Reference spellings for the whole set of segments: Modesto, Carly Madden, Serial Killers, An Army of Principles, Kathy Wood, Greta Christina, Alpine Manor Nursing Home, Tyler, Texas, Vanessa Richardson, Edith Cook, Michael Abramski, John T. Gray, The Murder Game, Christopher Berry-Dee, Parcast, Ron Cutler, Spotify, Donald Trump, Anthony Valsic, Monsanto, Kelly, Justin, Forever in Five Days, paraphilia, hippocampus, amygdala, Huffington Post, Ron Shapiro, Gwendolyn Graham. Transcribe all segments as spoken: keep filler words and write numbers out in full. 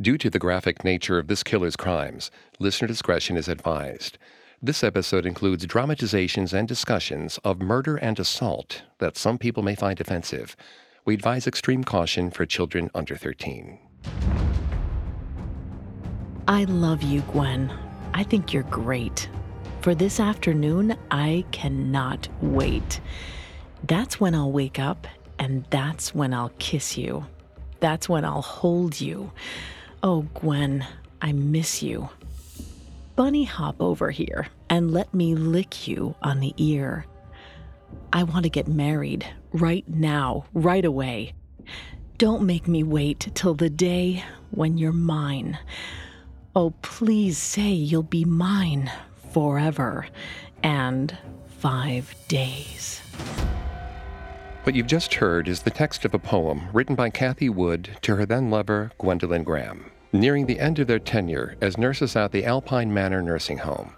Due to the graphic nature of this killer's crimes, listener discretion is advised. This episode includes dramatizations and discussions of murder and assault that some people may find offensive. We advise extreme caution for children under thirteen. I love you, Gwen. I think you're great. For this afternoon, I cannot wait. That's when I'll wake up, and that's when I'll kiss you. That's when I'll hold you. Oh, Gwen, I miss you. Bunny hop over here and let me lick you on the ear. I want to get married right now, right away. Don't make me wait till the day when you're mine. Oh, please say you'll be mine forever and five days. What you've just heard is the text of a poem written by Kathy Wood to her then lover, Gwendolyn Graham, nearing the end of their tenure as nurses at the Alpine Manor Nursing Home.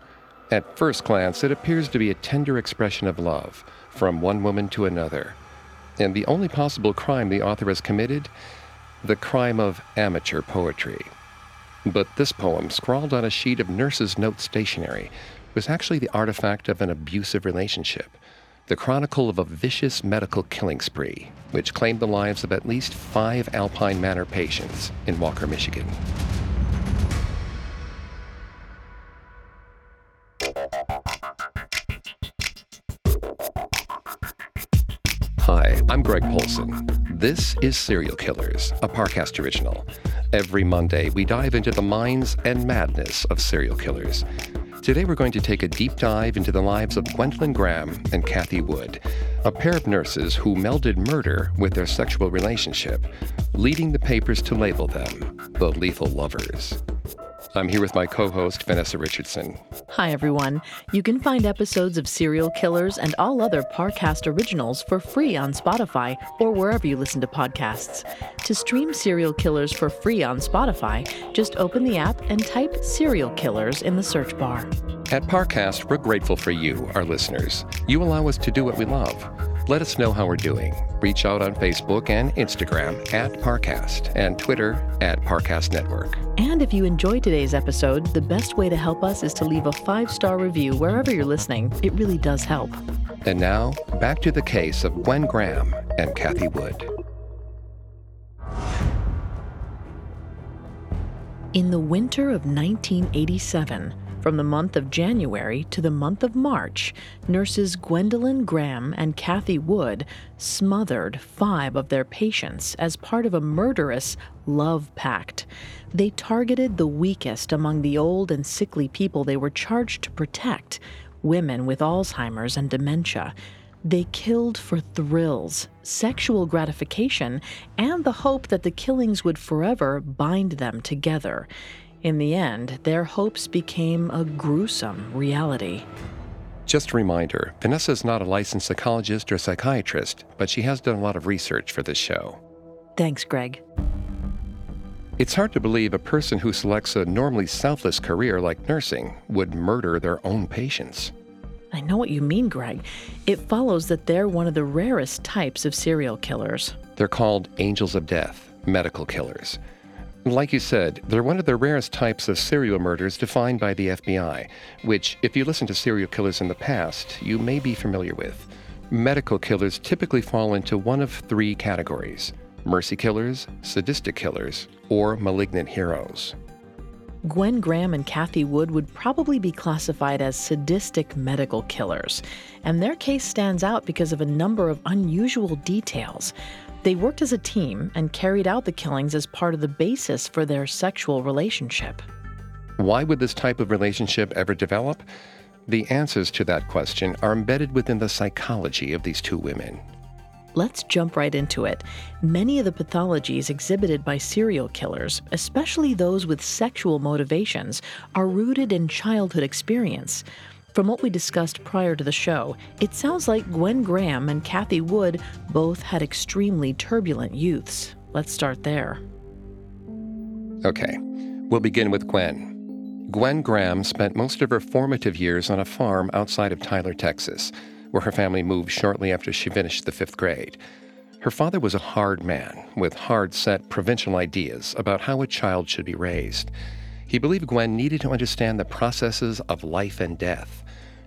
At first glance, it appears to be a tender expression of love from one woman to another. And the only possible crime the author has committed, the crime of amateur poetry. But this poem, scrawled on a sheet of nurses' note stationery, was actually the artifact of an abusive relationship, the chronicle of a vicious medical killing spree, which claimed the lives of at least five Alpine Manor patients in Walker, Michigan. Hi, I'm Greg Polson. This is Serial Killers, a Parcast original. Every Monday, we dive into the minds and madness of serial killers. Today we're going to take a deep dive into the lives of Gwendolyn Graham and Kathy Wood, a pair of nurses who melded murder with their sexual relationship, leading the papers to label them The Lethal Lovers. I'm here with my co-host, Vanessa Richardson. Hi, everyone. You can find episodes of Serial Killers and all other Parcast originals for free on Spotify or wherever you listen to podcasts. To stream Serial Killers for free on Spotify, just open the app and type Serial Killers in the search bar. At Parcast, we're grateful for you, our listeners. You allow us to do what we love. Let us know how we're doing. Reach out on Facebook and Instagram at Parcast and Twitter at Parcast Network. And if you enjoyed today's episode, the best way to help us is to leave a five-star review wherever you're listening. It really does help. And now, back to the case of Gwen Graham and Kathy Wood. In the winter of nineteen eighty-seven, from the month of January to the month of March, nurses Gwendolyn Graham and Kathy Wood smothered five of their patients as part of a murderous love pact. They targeted the weakest among the old and sickly people they were charged to protect, women with Alzheimer's and dementia. They killed for thrills, sexual gratification, and the hope that the killings would forever bind them together. In the end, their hopes became a gruesome reality. Just a reminder, Vanessa is not a licensed psychologist or psychiatrist, but she has done a lot of research for this show. Thanks, Greg. It's hard to believe a person who selects a normally selfless career like nursing would murder their own patients. I know what you mean, Greg. It follows that they're one of the rarest types of serial killers. They're called angels of death, medical killers. Like you said, they're one of the rarest types of serial murders defined by the F B I, which, if you listen to serial killers in the past, you may be familiar with. Medical killers typically fall into one of three categories: mercy killers, sadistic killers, or malignant heroes. Gwen Graham and Kathy Wood would probably be classified as sadistic medical killers, and their case stands out because of a number of unusual details. They worked as a team and carried out the killings as part of the basis for their sexual relationship. Why would this type of relationship ever develop? The answers to that question are embedded within the psychology of these two women. Let's jump right into it. Many of the pathologies exhibited by serial killers, especially those with sexual motivations, are rooted in childhood experience. From what we discussed prior to the show, it sounds like Gwen Graham and Kathy Wood both had extremely turbulent youths. Let's start there. Okay, we'll begin with Gwen. Gwen Graham spent most of her formative years on a farm outside of Tyler, Texas, where her family moved shortly after she finished the fifth grade. Her father was a hard man with hard-set provincial ideas about how a child should be raised. He believed Gwen needed to understand the processes of life and death.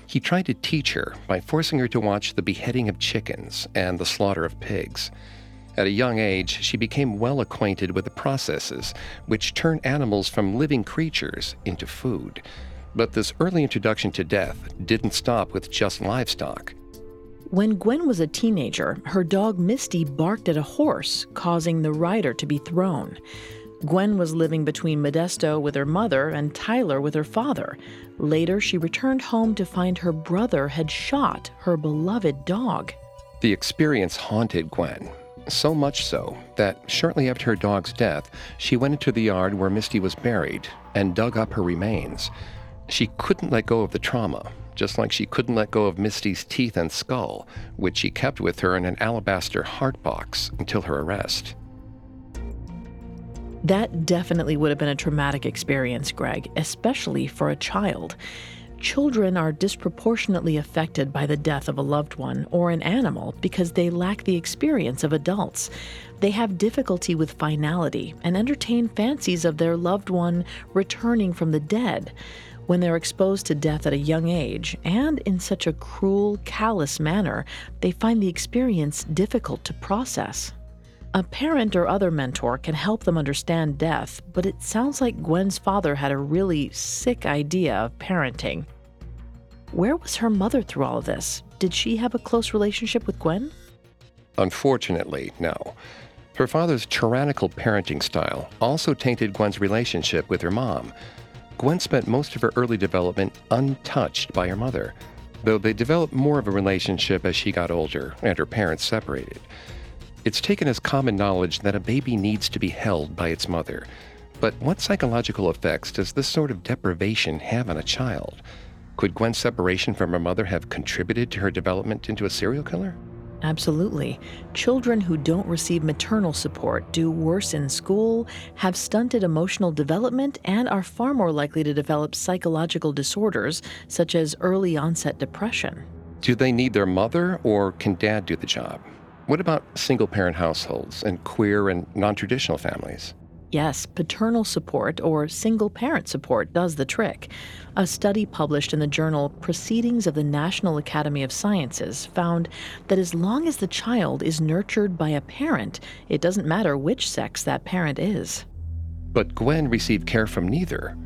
He tried to teach her by forcing her to watch the beheading of chickens and the slaughter of pigs. At a young age, she became well acquainted with the processes which turn animals from living creatures into food. But this early introduction to death didn't stop with just livestock. When Gwen was a teenager, her dog Misty barked at a horse, causing the rider to be thrown. Gwen was living between Modesto with her mother and Tyler with her father. Later, she returned home to find her brother had shot her beloved dog. The experience haunted Gwen, so much so that shortly after her dog's death, she went into the yard where Misty was buried and dug up her remains. She couldn't let go of the trauma, just like she couldn't let go of Misty's teeth and skull, which she kept with her in an alabaster heart box until her arrest. That definitely would have been a traumatic experience, Greg, especially for a child. Children are disproportionately affected by the death of a loved one or an animal because they lack the experience of adults. They have difficulty with finality and entertain fancies of their loved one returning from the dead. When they're exposed to death at a young age, and in such a cruel, callous manner, they find the experience difficult to process. A parent or other mentor can help them understand death, but it sounds like Gwen's father had a really sick idea of parenting. Where was her mother through all of this? Did she have a close relationship with Gwen? Unfortunately, no. Her father's tyrannical parenting style also tainted Gwen's relationship with her mom. Gwen spent most of her early development untouched by her mother, though they developed more of a relationship as she got older and her parents separated. It's taken as common knowledge that a baby needs to be held by its mother. But what psychological effects does this sort of deprivation have on a child? Could Gwen's separation from her mother have contributed to her development into a serial killer? Absolutely. Children who don't receive maternal support do worse in school, have stunted emotional development, and are far more likely to develop psychological disorders, such as early onset depression. Do they need their mother, or can dad do the job? What about single-parent households and queer and non-traditional families? Yes, paternal support or single-parent support does the trick. A study published in the journal Proceedings of the National Academy of Sciences found that as long as the child is nurtured by a parent, it doesn't matter which sex that parent is. But Gwen received care from neither.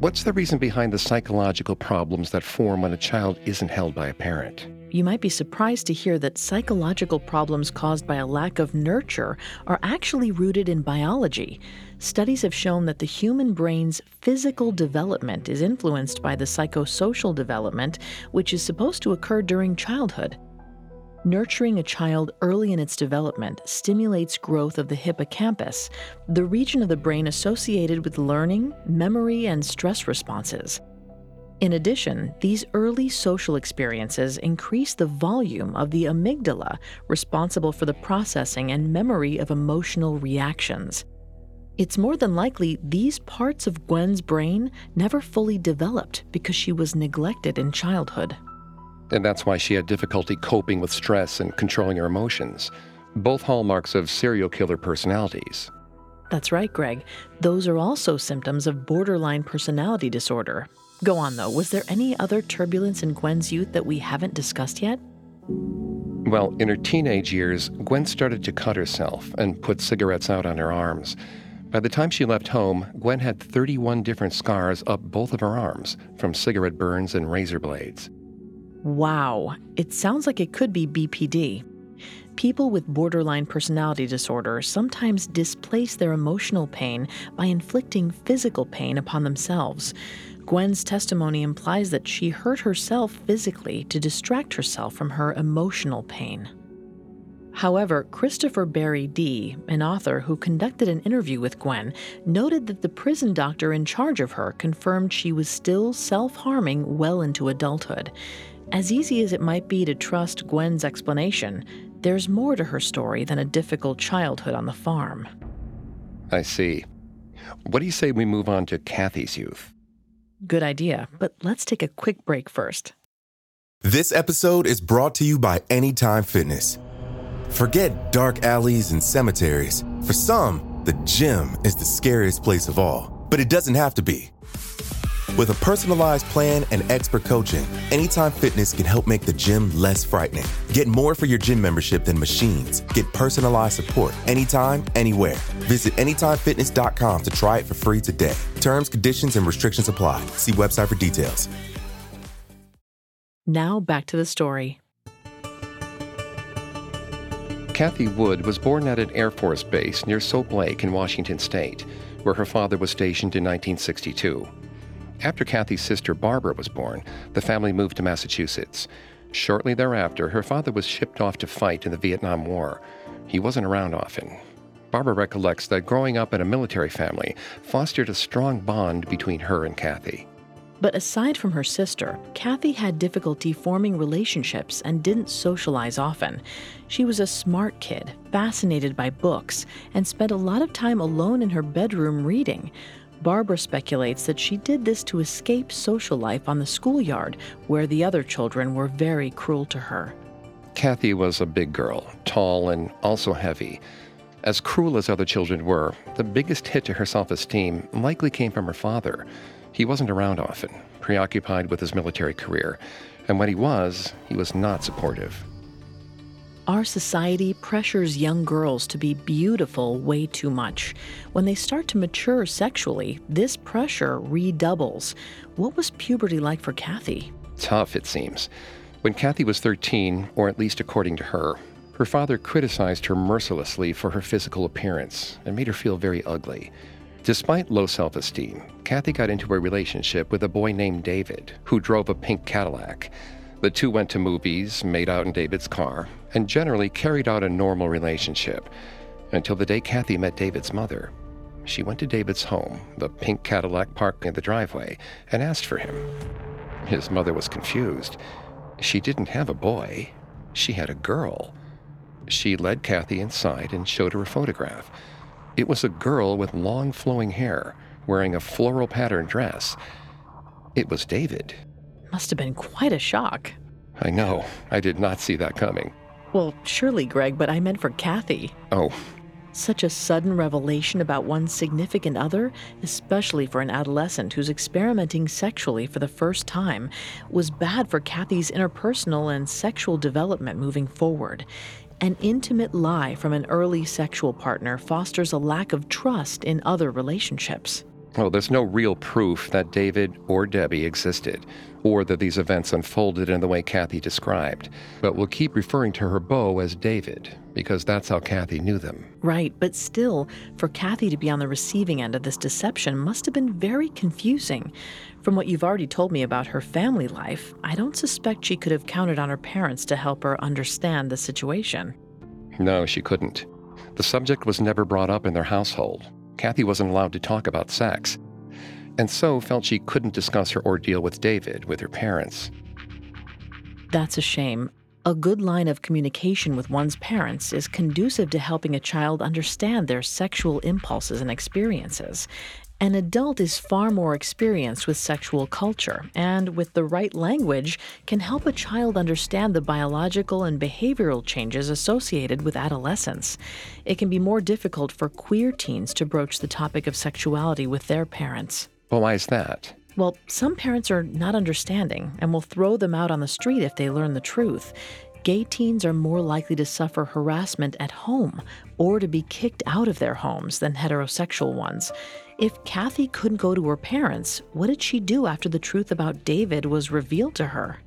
What's the reason behind the psychological problems that form when a child isn't held by a parent? You might be surprised to hear that psychological problems caused by a lack of nurture are actually rooted in biology. Studies have shown that the human brain's physical development is influenced by the psychosocial development, which is supposed to occur during childhood. Nurturing a child early in its development stimulates growth of the hippocampus, the region of the brain associated with learning, memory, and stress responses. In addition, these early social experiences increase the volume of the amygdala, responsible for the processing and memory of emotional reactions. It's more than likely these parts of Gwen's brain never fully developed because she was neglected in childhood. And that's why she had difficulty coping with stress and controlling her emotions, both hallmarks of serial killer personalities. That's right, Greg. Those are also symptoms of borderline personality disorder. Go on, though. Was there any other turbulence in Gwen's youth that we haven't discussed yet? Well, in her teenage years, Gwen started to cut herself and put cigarettes out on her arms. By the time she left home, Gwen had thirty-one different scars up both of her arms from cigarette burns and razor blades. Wow, it sounds like it could be B P D. People with borderline personality disorder sometimes displace their emotional pain by inflicting physical pain upon themselves. Gwen's testimony implies that she hurt herself physically to distract herself from her emotional pain. However, Christopher Berry-Dee, an author who conducted an interview with Gwen, noted that the prison doctor in charge of her confirmed she was still self-harming well into adulthood. As easy as it might be to trust Gwen's explanation, there's more to her story than a difficult childhood on the farm. I see. What do you say we move on to Kathy's youth? Good idea, but let's take a quick break first. This episode is brought to you by Anytime Fitness. Forget dark alleys and cemeteries. For some, the gym is the scariest place of all, but it doesn't have to be. With a personalized plan and expert coaching, Anytime Fitness can help make the gym less frightening. Get more for your gym membership than machines. Get personalized support anytime, anywhere. Visit anytime fitness dot com to try it for free today. Terms, conditions, and restrictions apply. See website for details. Now back to the story. Kathy Wood was born at an Air Force base near Soap Lake in Washington State, where her father was stationed in nineteen sixty-two. After Kathy's sister Barbara was born, the family moved to Massachusetts. Shortly thereafter, her father was shipped off to fight in the Vietnam War. He wasn't around often. Barbara recollects that growing up in a military family fostered a strong bond between her and Kathy. But aside from her sister, Kathy had difficulty forming relationships and didn't socialize often. She was a smart kid, fascinated by books, and spent a lot of time alone in her bedroom reading. Barbara speculates that she did this to escape social life on the schoolyard, where the other children were very cruel to her. Kathy was a big girl, tall and also heavy. As cruel as other children were, the biggest hit to her self-esteem likely came from her father. He wasn't around often, preoccupied with his military career, and when he was, he was not supportive. Our society pressures young girls to be beautiful way too much. When they start to mature sexually, this pressure redoubles. What was puberty like for Kathy? Tough, it seems. When Kathy was thirteen, or at least according to her, her father criticized her mercilessly for her physical appearance and made her feel very ugly. Despite low self-esteem, Kathy got into a relationship with a boy named David, who drove a pink Cadillac. The two went to movies, made out in David's car, and generally carried out a normal relationship, until the day Kathy met David's mother. She went to David's home, the pink Cadillac parked in the driveway, and asked for him. His mother was confused. She didn't have a boy. She had a girl. She led Kathy inside and showed her a photograph. It was a girl with long flowing hair, wearing a floral pattern dress. It was David. Must have been quite a shock. I know. I did not see that coming. Well, surely, Greg, but I meant for Kathy. Oh. Such a sudden revelation about one's significant other, especially for an adolescent who's experimenting sexually for the first time, was bad for Kathy's interpersonal and sexual development moving forward. An intimate lie from an early sexual partner fosters a lack of trust in other relationships. Well, there's no real proof that David or Debbie existed, or that these events unfolded in the way Kathy described. But we'll keep referring to her beau as David, because that's how Kathy knew them. Right, but still, for Kathy to be on the receiving end of this deception must have been very confusing. From what you've already told me about her family life, I don't suspect she could have counted on her parents to help her understand the situation. No, she couldn't. The subject was never brought up in their household. Kathy wasn't allowed to talk about sex, and so felt she couldn't discuss her ordeal with David with her parents. That's a shame. A good line of communication with one's parents is conducive to helping a child understand their sexual impulses and experiences. An adult is far more experienced with sexual culture and, with the right language, can help a child understand the biological and behavioral changes associated with adolescence. It can be more difficult for queer teens to broach the topic of sexuality with their parents. Well, why is that? Well, some parents are not understanding and will throw them out on the street if they learn the truth. Gay teens are more likely to suffer harassment at home or to be kicked out of their homes than heterosexual ones. If Kathy couldn't go to her parents, what did she do after the truth about David was revealed to her?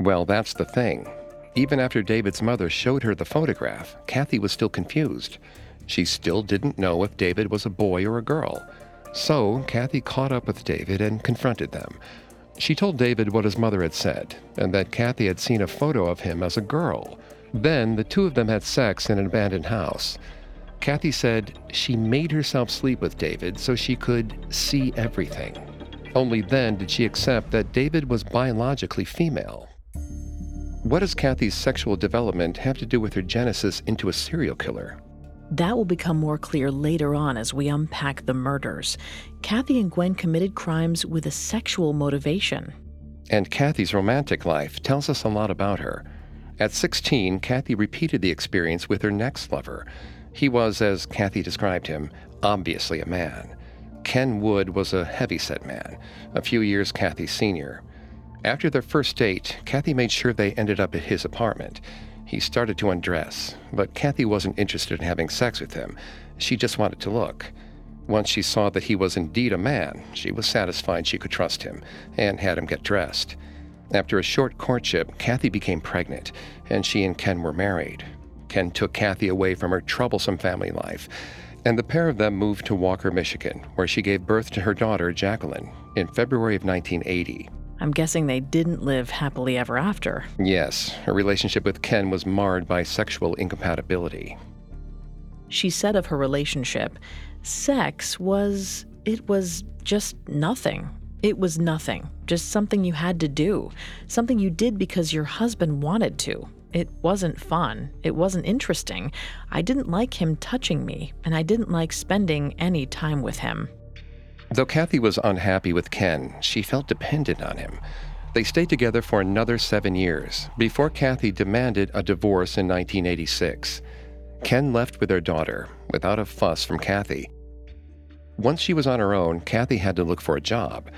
Well, that's the thing. Even after David's mother showed her the photograph, Kathy was still confused. She still didn't know if David was a boy or a girl. So Kathy caught up with David and confronted them. She told David what his mother had said, and that Kathy had seen a photo of him as a girl. Then the two of them had sex in an abandoned house. Kathy said she made herself sleep with David so she could see everything. Only then did she accept that David was biologically female. What does Kathy's sexual development have to do with her genesis into a serial killer? That will become more clear later on as we unpack the murders. Kathy and Gwen committed crimes with a sexual motivation. And Kathy's romantic life tells us a lot about her. At sixteen, Kathy repeated the experience with her next lover. He was, as Kathy described him, obviously a man. Ken Wood was a heavyset man, a few years Kathy's senior. After their first date, Kathy made sure they ended up at his apartment. He started to undress, but Kathy wasn't interested in having sex with him. She just wanted to look. Once she saw that he was indeed a man, she was satisfied she could trust him and had him get dressed. After a short courtship, Kathy became pregnant, and she and Ken were married. Ken took Kathy away from her troublesome family life, and the pair of them moved to Walker, Michigan, where she gave birth to her daughter, Jacqueline, in February of nineteen eighty. I'm guessing they didn't live happily ever after. Yes, her relationship with Ken was marred by sexual incompatibility. She said of her relationship, sex was, it was just nothing. It was nothing, just something you had to do, something you did because your husband wanted to. It wasn't fun. It wasn't interesting. I didn't like him touching me, and I didn't like spending any time with him. Though Kathy was unhappy with Ken, she felt dependent on him. They stayed together for another seven years before Kathy demanded a divorce in nineteen eighty-six. Ken left with their daughter without a fuss from Kathy. Once she was on her own, Kathy had to look for a job.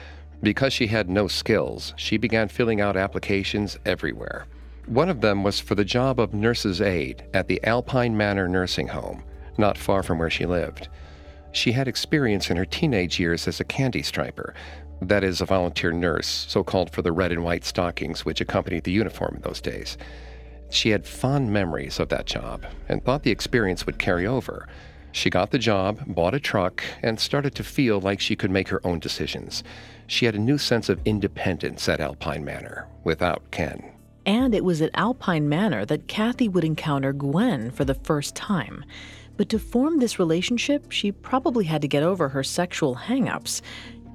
Because she had no skills, she began filling out applications everywhere. One of them was for the job of nurse's aide at the Alpine Manor Nursing Home, not far from where she lived. She had experience in her teenage years as a candy striper, that is, a volunteer nurse, so called for the red and white stockings which accompanied the uniform in those days. She had fond memories of that job and thought the experience would carry over. She got the job, bought a truck, and started to feel like she could make her own decisions. She had a new sense of independence at Alpine Manor, without Ken. And it was at Alpine Manor that Kathy would encounter Gwen for the first time. But to form this relationship, she probably had to get over her sexual hang-ups.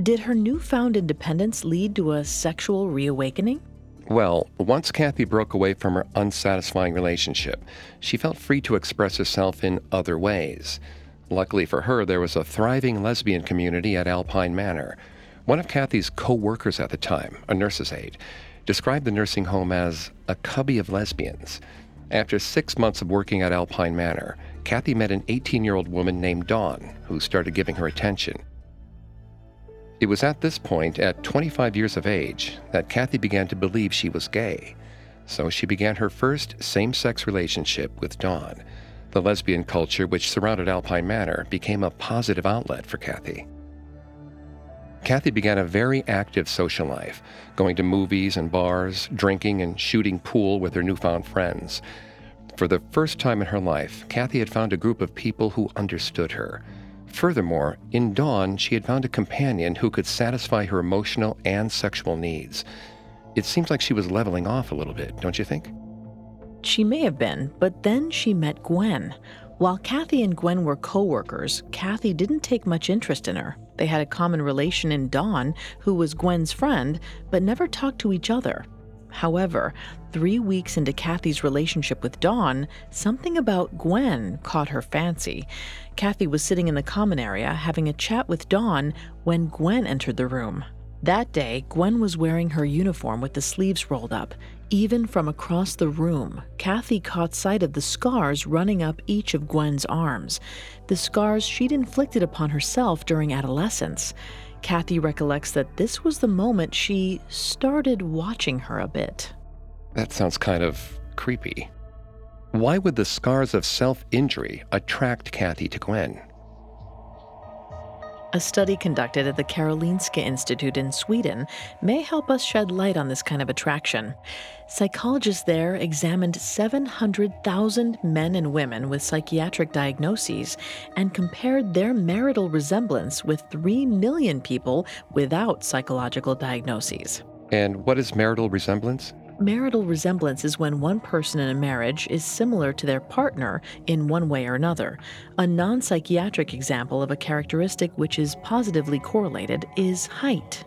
Did her newfound independence lead to a sexual reawakening? Well, once Kathy broke away from her unsatisfying relationship, she felt free to express herself in other ways. Luckily for her, there was a thriving lesbian community at Alpine Manor. One of Kathy's co-workers at the time, a nurse's aide, described the nursing home as a cubby of lesbians. After six months of working at Alpine Manor, Kathy met an eighteen-year-old woman named Dawn, who started giving her attention. It was at this point, at twenty-five years of age, that Kathy began to believe she was gay. So she began her first same-sex relationship with Dawn. The lesbian culture which surrounded Alpine Manor became a positive outlet for Kathy. Kathy began a very active social life, going to movies and bars, drinking and shooting pool with her newfound friends. For the first time in her life, Kathy had found a group of people who understood her. Furthermore, in Dawn, she had found a companion who could satisfy her emotional and sexual needs. It seems like she was leveling off a little bit, don't you think? She may have been, but then she met Gwen. While Kathy and Gwen were co-workers, Kathy didn't take much interest in her. They had a common relation in Dawn, who was Gwen's friend, but never talked to each other. However, three weeks into Kathy's relationship with Dawn, something about Gwen caught her fancy. Kathy was sitting in the common area having a chat with Dawn when Gwen entered the room. That day, Gwen was wearing her uniform with the sleeves rolled up. Even from across the room, Kathy caught sight of the scars running up each of Gwen's arms, the scars she'd inflicted upon herself during adolescence. Kathy recollects that this was the moment she started watching her a bit. That sounds kind of creepy. Why would the scars of self-injury attract Kathy to Gwen? A study conducted at the Karolinska Institute in Sweden may help us shed light on this kind of attraction. Psychologists there examined seven hundred thousand men and women with psychiatric diagnoses and compared their marital resemblance with three million people without psychological diagnoses. And what is marital resemblance? Marital resemblance is when one person in a marriage is similar to their partner in one way or another. A non-psychiatric example of a characteristic which is positively correlated is height.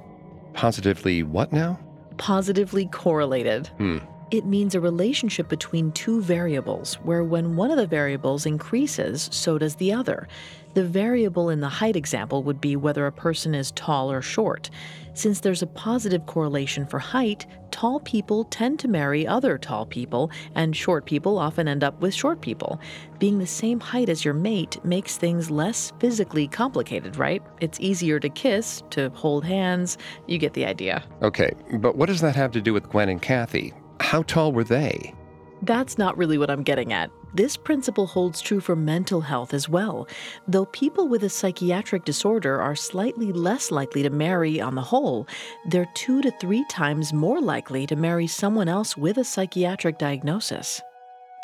Positively what now? Positively correlated. Hmm. It means a relationship between two variables, where when one of the variables increases, so does the other. The variable in the height example would be whether a person is tall or short. Since there's a positive correlation for height, tall people tend to marry other tall people, and short people often end up with short people. Being the same height as your mate makes things less physically complicated, right? It's easier to kiss, to hold hands. You get the idea. Okay, but what does that have to do with Gwen and Kathy? How tall were they? That's not really what I'm getting at. This principle holds true for mental health as well. Though people with a psychiatric disorder are slightly less likely to marry on the whole, they're two to three times more likely to marry someone else with a psychiatric diagnosis.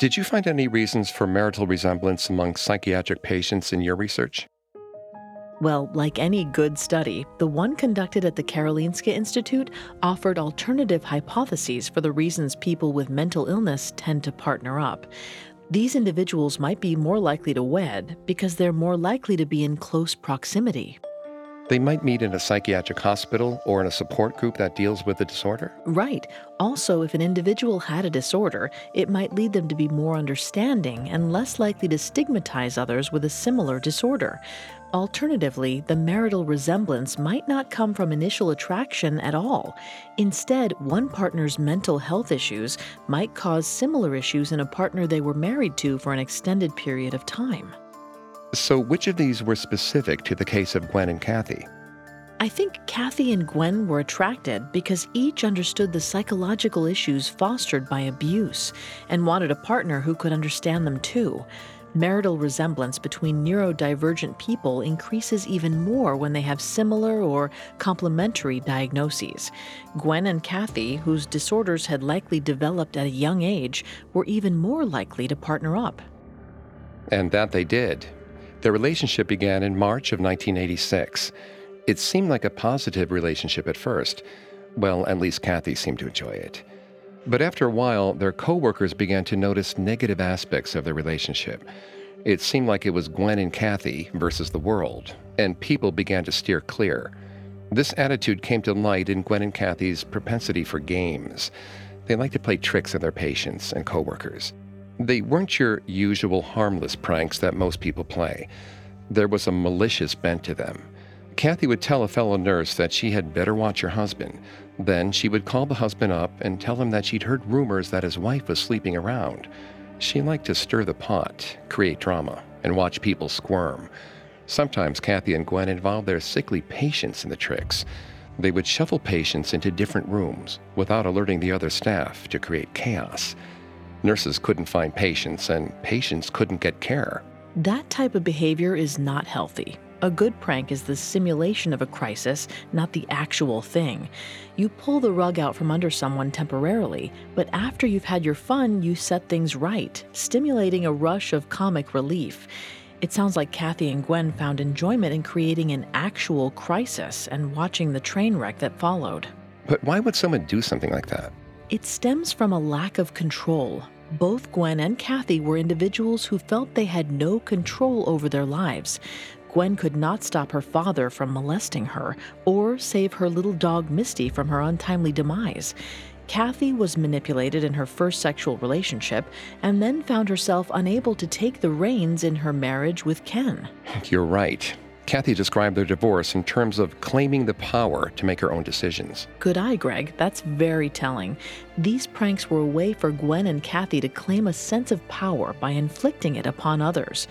Did you find any reasons for marital resemblance among psychiatric patients in your research? Well, like any good study, the one conducted at the Karolinska Institute offered alternative hypotheses for the reasons people with mental illness tend to partner up. These individuals might be more likely to wed because they're more likely to be in close proximity. They might meet in a psychiatric hospital or in a support group that deals with the disorder? Right. Also, if an individual had a disorder, it might lead them to be more understanding and less likely to stigmatize others with a similar disorder. Alternatively, the marital resemblance might not come from initial attraction at all. Instead, one partner's mental health issues might cause similar issues in a partner they were married to for an extended period of time. So which of these were specific to the case of Gwen and Kathy? I think Kathy and Gwen were attracted because each understood the psychological issues fostered by abuse and wanted a partner who could understand them too. Marital resemblance between neurodivergent people increases even more when they have similar or complementary diagnoses. Gwen and Kathy, whose disorders had likely developed at a young age, were even more likely to partner up. And that they did. Their relationship began in March of nineteen eighty-six. It seemed like a positive relationship at first. Well, at least Kathy seemed to enjoy it. But after a while, their co-workers began to notice negative aspects of their relationship. It seemed like it was Gwen and Kathy versus the world, and people began to steer clear. This attitude came to light in Gwen and Kathy's propensity for games. They liked to play tricks on their patients and co-workers. They weren't your usual harmless pranks that most people play. There was a malicious bent to them. Kathy would tell a fellow nurse that she had better watch her husband. Then she would call the husband up and tell him that she'd heard rumors that his wife was sleeping around. She liked to stir the pot, create drama, and watch people squirm. Sometimes Kathy and Gwen involved their sickly patients in the tricks. They would shuffle patients into different rooms without alerting the other staff to create chaos. Nurses couldn't find patients, and patients couldn't get care. That type of behavior is not healthy. A good prank is the simulation of a crisis, not the actual thing. You pull the rug out from under someone temporarily, but after you've had your fun, you set things right, stimulating a rush of comic relief. It sounds like Kathy and Gwen found enjoyment in creating an actual crisis and watching the train wreck that followed. But why would someone do something like that? It stems from a lack of control. Both Gwen and Kathy were individuals who felt they had no control over their lives. Gwen could not stop her father from molesting her or save her little dog Misty from her untimely demise. Kathy was manipulated in her first sexual relationship and then found herself unable to take the reins in her marriage with Ken. You're right. Kathy described their divorce in terms of claiming the power to make her own decisions. Good eye, Greg. That's very telling. These pranks were a way for Gwen and Kathy to claim a sense of power by inflicting it upon others.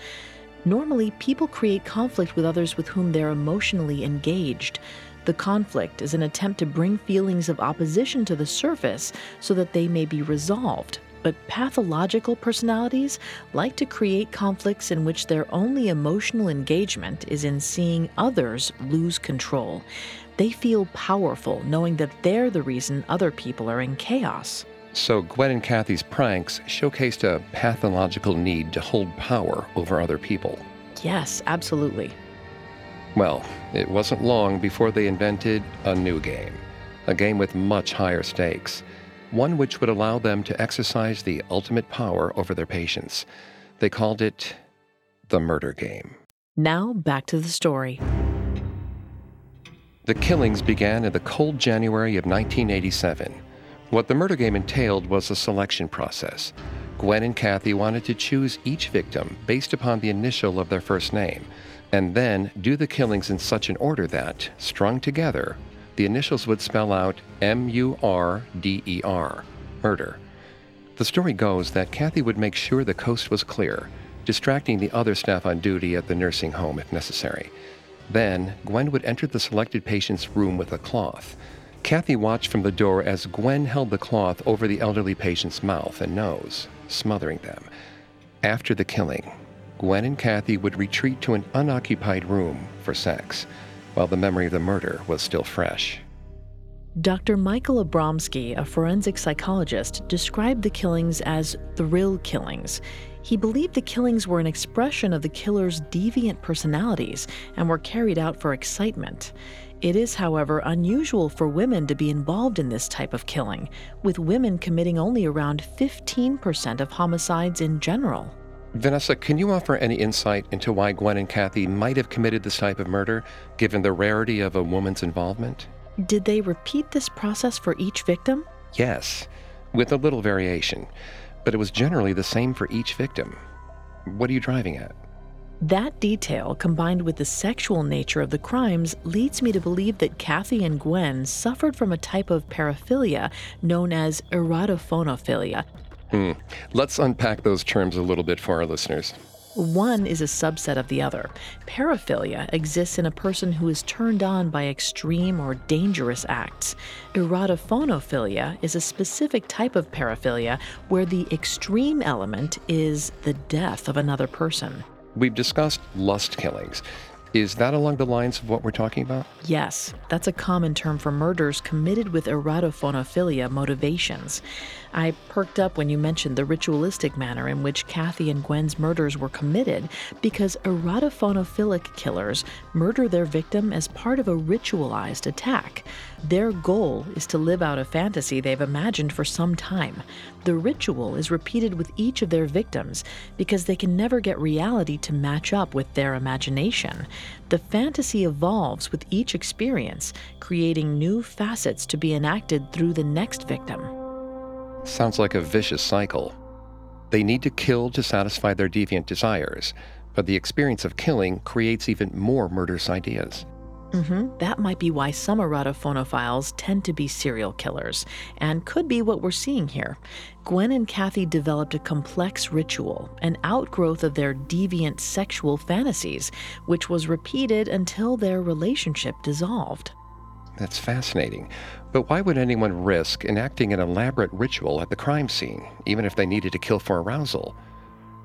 Normally, people create conflict with others with whom they're emotionally engaged. The conflict is an attempt to bring feelings of opposition to the surface so that they may be resolved. But pathological personalities like to create conflicts in which their only emotional engagement is in seeing others lose control. They feel powerful knowing that they're the reason other people are in chaos. So Gwen and Kathy's pranks showcased a pathological need to hold power over other people. Yes, absolutely. Well, it wasn't long before they invented a new game, a game with much higher stakes, one which would allow them to exercise the ultimate power over their patients. They called it The Murder Game. Now back to the story. The killings began in the cold January of nineteen eighty-seven. What The Murder Game entailed was a selection process. Gwen and Kathy wanted to choose each victim based upon the initial of their first name, and then do the killings in such an order that, strung together, the initials would spell out M U R D E R, murder. The story goes that Kathy would make sure the coast was clear, distracting the other staff on duty at the nursing home if necessary. Then, Gwen would enter the selected patient's room with a cloth. Kathy watched from the door as Gwen held the cloth over the elderly patient's mouth and nose, smothering them. After the killing, Gwen and Kathy would retreat to an unoccupied room for sex, while the memory of the murder was still fresh. Doctor Michael Abramski, a forensic psychologist, described the killings as thrill killings. He believed the killings were an expression of the killer's deviant personalities and were carried out for excitement. It is, however, unusual for women to be involved in this type of killing, with women committing only around fifteen percent of homicides in general. Vanessa, can you offer any insight into why Gwen and Kathy might have committed this type of murder, given the rarity of a woman's involvement? Did they repeat this process for each victim? Yes, with a little variation, but it was generally the same for each victim. What are you driving at? That detail, combined with the sexual nature of the crimes, leads me to believe that Kathy and Gwen suffered from a type of paraphilia known as erotophonophilia. Hmm. Let's unpack those terms a little bit for our listeners. One is a subset of the other. Paraphilia exists in a person who is turned on by extreme or dangerous acts. Erotophonophilia is a specific type of paraphilia where the extreme element is the death of another person. We've discussed lust killings. Is that along the lines of what we're talking about? Yes, that's a common term for murders committed with erotophonophilia motivations. I perked up when you mentioned the ritualistic manner in which Kathy and Gwen's murders were committed, because erotophonophilic killers murder their victim as part of a ritualized attack. Their goal is to live out a fantasy they've imagined for some time. The ritual is repeated with each of their victims because they can never get reality to match up with their imagination. The fantasy evolves with each experience, creating new facets to be enacted through the next victim. Sounds like a vicious cycle. They need to kill to satisfy their deviant desires, but the experience of killing creates even more murderous ideas. Mm-hmm. That might be why some erotophonophiles tend to be serial killers, and could be what we're seeing here. Gwen and Kathy developed a complex ritual, an outgrowth of their deviant sexual fantasies, which was repeated until their relationship dissolved. That's fascinating. But why would anyone risk enacting an elaborate ritual at the crime scene, even if they needed to kill for arousal?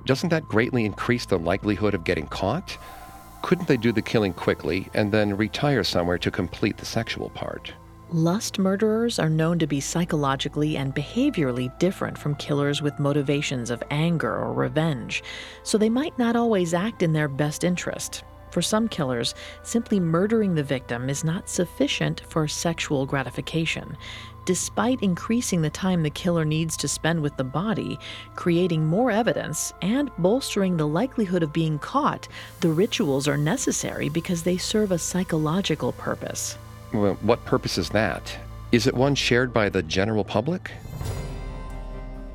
Doesn't that greatly increase the likelihood of getting caught? Couldn't they do the killing quickly and then retire somewhere to complete the sexual part? Lust murderers are known to be psychologically and behaviorally different from killers with motivations of anger or revenge, so they might not always act in their best interest. For some killers, simply murdering the victim is not sufficient for sexual gratification. despite increasing the time the killer needs to spend with the body, creating more evidence, and bolstering the likelihood of being caught, the rituals are necessary because they serve a psychological purpose. Well, what purpose is that? Is it one shared by the general public?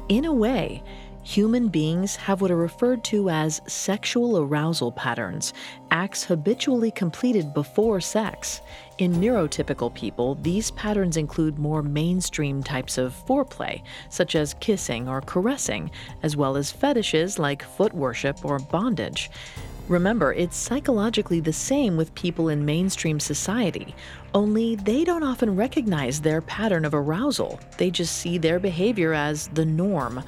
In a way, human beings have what are referred to as sexual arousal patterns, acts habitually completed before sex. In neurotypical people, these patterns include more mainstream types of foreplay, such as kissing or caressing, as well as fetishes like foot worship or bondage. Remember, it's psychologically the same with people in mainstream society, only they don't often recognize their pattern of arousal. They just see their behavior as the norm.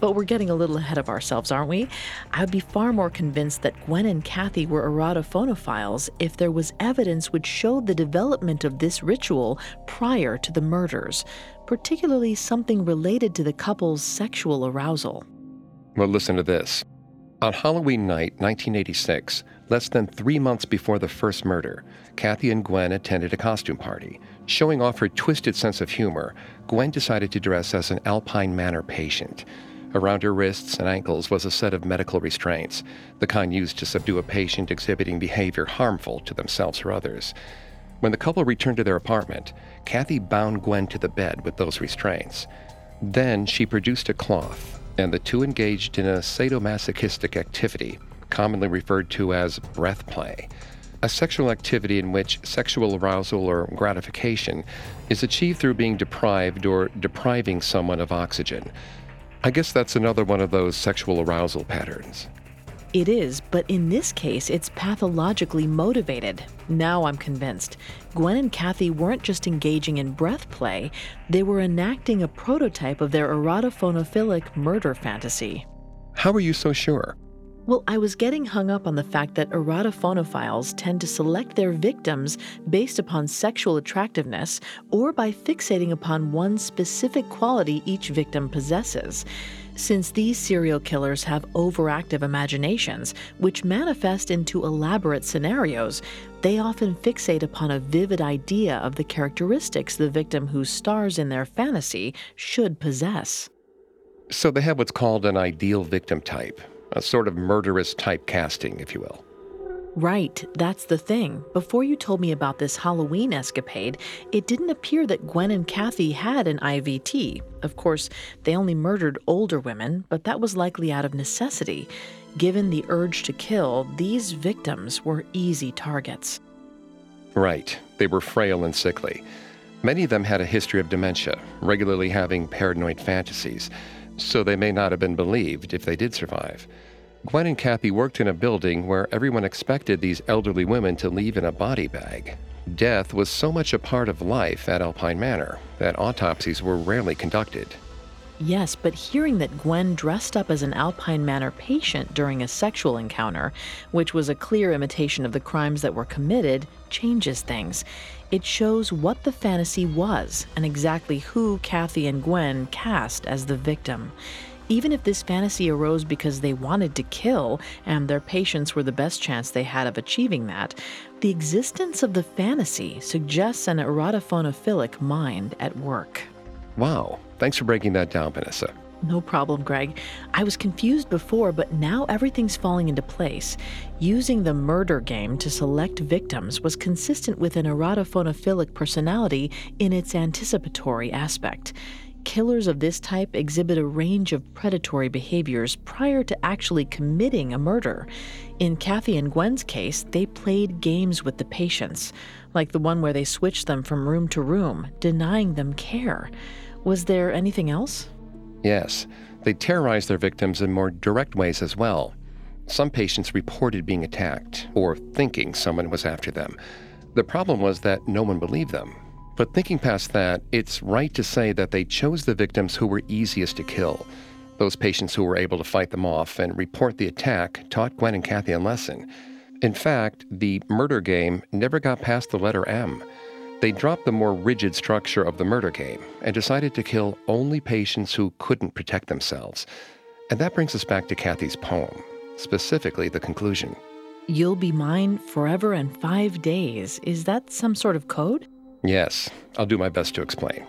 But we're getting a little ahead of ourselves, aren't we? I would be far more convinced that Gwen and Kathy were erotophonophiles if there was evidence which showed the development of this ritual prior to the murders, particularly something related to the couple's sexual arousal. Well, listen to this. On Halloween night, nineteen eighty-six, less than three months before the first murder, Kathy and Gwen attended a costume party. Showing off her twisted sense of humor, Gwen decided to dress as an Alpine Manor patient. Around her wrists and ankles was a set of medical restraints, the kind used to subdue a patient exhibiting behavior harmful to themselves or others. When the couple returned to their apartment, Kathy bound Gwen to the bed with those restraints. Then she produced a cloth, and the two engaged in a sadomasochistic activity, commonly referred to as breath play, a sexual activity in which sexual arousal or gratification is achieved through being deprived or depriving someone of oxygen. I guess that's another one of those sexual arousal patterns. It is, but in this case, it's pathologically motivated. Now I'm convinced. Gwen and Kathy weren't just engaging in breath play, they were enacting a prototype of their erotophonophilic murder fantasy. How are you so sure? Well, I was getting hung up on the fact that erotophonophiles tend to select their victims based upon sexual attractiveness or by fixating upon one specific quality each victim possesses. Since these serial killers have overactive imaginations, which manifest into elaborate scenarios, they often fixate upon a vivid idea of the characteristics the victim who stars in their fantasy should possess. So they have what's called an ideal victim type. A sort of murderous typecasting, if you will. Right, that's the thing. Before you told me about this Halloween escapade, it didn't appear that Gwen and Kathy had an I V T. Of course, they only murdered older women, but that was likely out of necessity. Given the urge to kill, these victims were easy targets. Right, they were frail and sickly. Many of them had a history of dementia, regularly having paranoid fantasies. So they may not have been believed if they did survive. Gwen and Kathy worked in a building where everyone expected these elderly women to leave in a body bag. Death was so much a part of life at Alpine Manor that autopsies were rarely conducted. Yes, but hearing that Gwen dressed up as an Alpine Manor patient during a sexual encounter, which was a clear imitation of the crimes that were committed, changes things. It shows what the fantasy was and exactly who Kathy and Gwen cast as the victim. Even if this fantasy arose because they wanted to kill and their patients were the best chance they had of achieving that, the existence of the fantasy suggests an erotophonophilic mind at work. Wow. Thanks for breaking that down, Vanessa. No problem, Greg. I was confused before, but now everything's falling into place. Using the murder game to select victims was consistent with an erotophonophilic personality in its anticipatory aspect. Killers of this type exhibit a range of predatory behaviors prior to actually committing a murder. In Kathy and Gwen's case, they played games with the patients, like the one where they switched them from room to room, denying them care. Was there anything else? Yes. They terrorized their victims in more direct ways as well. Some patients reported being attacked or thinking someone was after them. The problem was that no one believed them. But thinking past that, it's right to say that they chose the victims who were easiest to kill. Those patients who were able to fight them off and report the attack taught Gwen and Kathy a lesson. In fact, the murder game never got past the letter M. They dropped the more rigid structure of the murder game and decided to kill only patients who couldn't protect themselves. And that brings us back to Kathy's poem, specifically the conclusion. You'll be mine forever in five days. Is that some sort of code? Yes, I'll do my best to explain.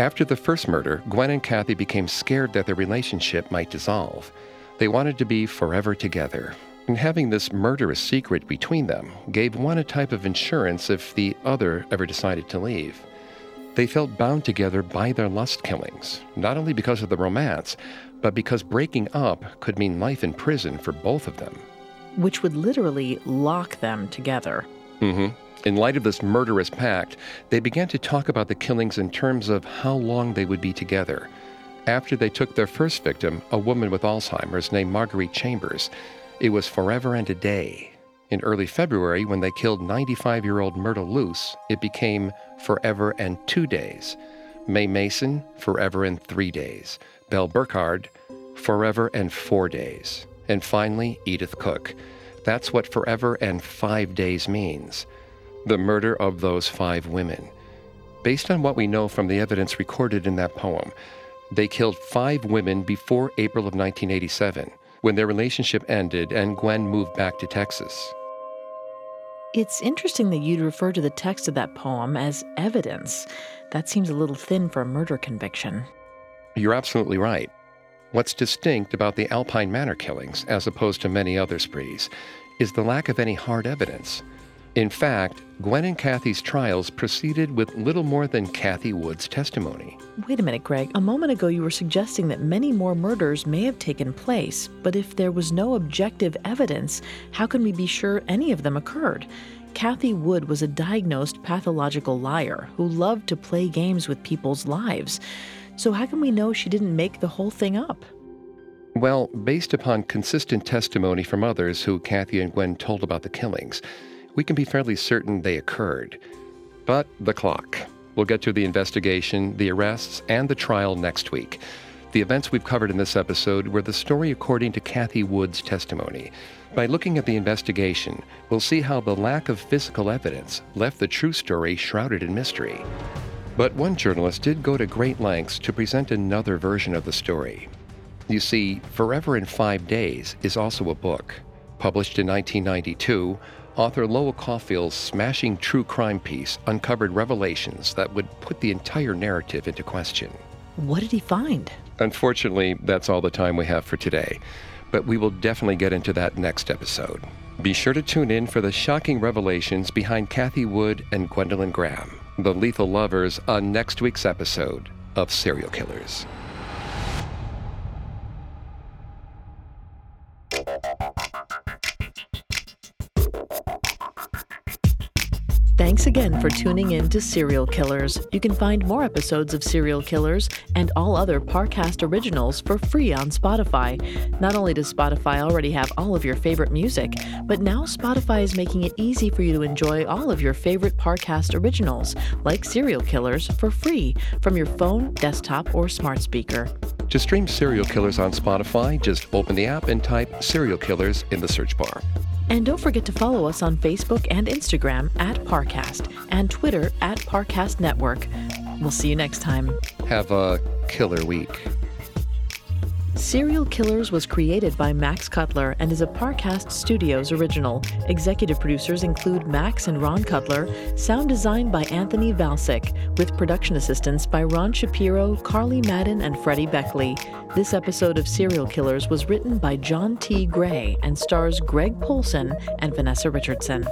After the first murder, Gwen and Kathy became scared that their relationship might dissolve. They wanted to be forever together, and having this murderous secret between them gave one a type of insurance if the other ever decided to leave. They felt bound together by their lust killings, not only because of the romance, but because breaking up could mean life in prison for both of them. Which would literally lock them together. Mm-hmm. In light of this murderous pact, they began to talk about the killings in terms of how long they would be together. After they took their first victim, a woman with Alzheimer's named Marguerite Chambers, it was forever and a day. In early February, when they killed ninety-five-year-old Myrtle Luce, it became forever and two days. Mae Mason, forever and three days. Belle Burkhart, forever and four days. And finally, Edith Cook. That's what forever and five days means. The murder of those five women. Based on what we know from the evidence recorded in that poem, they killed five women before April of nineteen eighty-seven, when their relationship ended and Gwen moved back to Texas. It's interesting that you'd refer to the text of that poem as evidence. That seems a little thin for a murder conviction. You're absolutely right. What's distinct about the Alpine Manor killings, as opposed to many other sprees, is the lack of any hard evidence. In fact, Gwen and Kathy's trials proceeded with little more than Kathy Wood's testimony. Wait a minute, Greg. A moment ago you were suggesting that many more murders may have taken place, but if there was no objective evidence, how can we be sure any of them occurred? Kathy Wood was a diagnosed pathological liar who loved to play games with people's lives. So how can we know she didn't make the whole thing up? Well, based upon consistent testimony from others who Kathy and Gwen told about the killings, we can be fairly certain they occurred. But the clock. We'll get to the investigation, the arrests, and the trial next week. The events we've covered in this episode were the story according to Kathy Wood's testimony. By looking at the investigation, we'll see how the lack of physical evidence left the true story shrouded in mystery. But one journalist did go to great lengths to present another version of the story. You see, Forever in Five Days is also a book. Published in nineteen ninety-two, author Lowell Caulfield's smashing true crime piece uncovered revelations that would put the entire narrative into question. What did he find? Unfortunately, that's all the time we have for today, but we will definitely get into that next episode. Be sure to tune in for the shocking revelations behind Kathy Wood and Gwendolyn Graham, the Lethal Lovers, on next week's episode of Serial Killers. Thanks again for tuning in to Serial Killers. You can find more episodes of Serial Killers and all other Parcast originals for free on Spotify. Not only does Spotify already have all of your favorite music, but now Spotify is making it easy for you to enjoy all of your favorite Parcast originals, like Serial Killers, for free from your phone, desktop, or smart speaker. To stream Serial Killers on Spotify, just open the app and type Serial Killers in the search bar. And don't forget to follow us on Facebook and Instagram at Parcast and Twitter at Parcast Network. We'll see you next time. Have a killer week. Serial Killers was created by Max Cutler and is a Parcast Studios original. Executive producers include Max and Ron Cutler, sound design by Anthony Valsic, with production assistance by Ron Shapiro, Carly Madden, and Freddie Beckley. This episode of Serial Killers was written by John T. Gray and stars Greg Polson and Vanessa Richardson.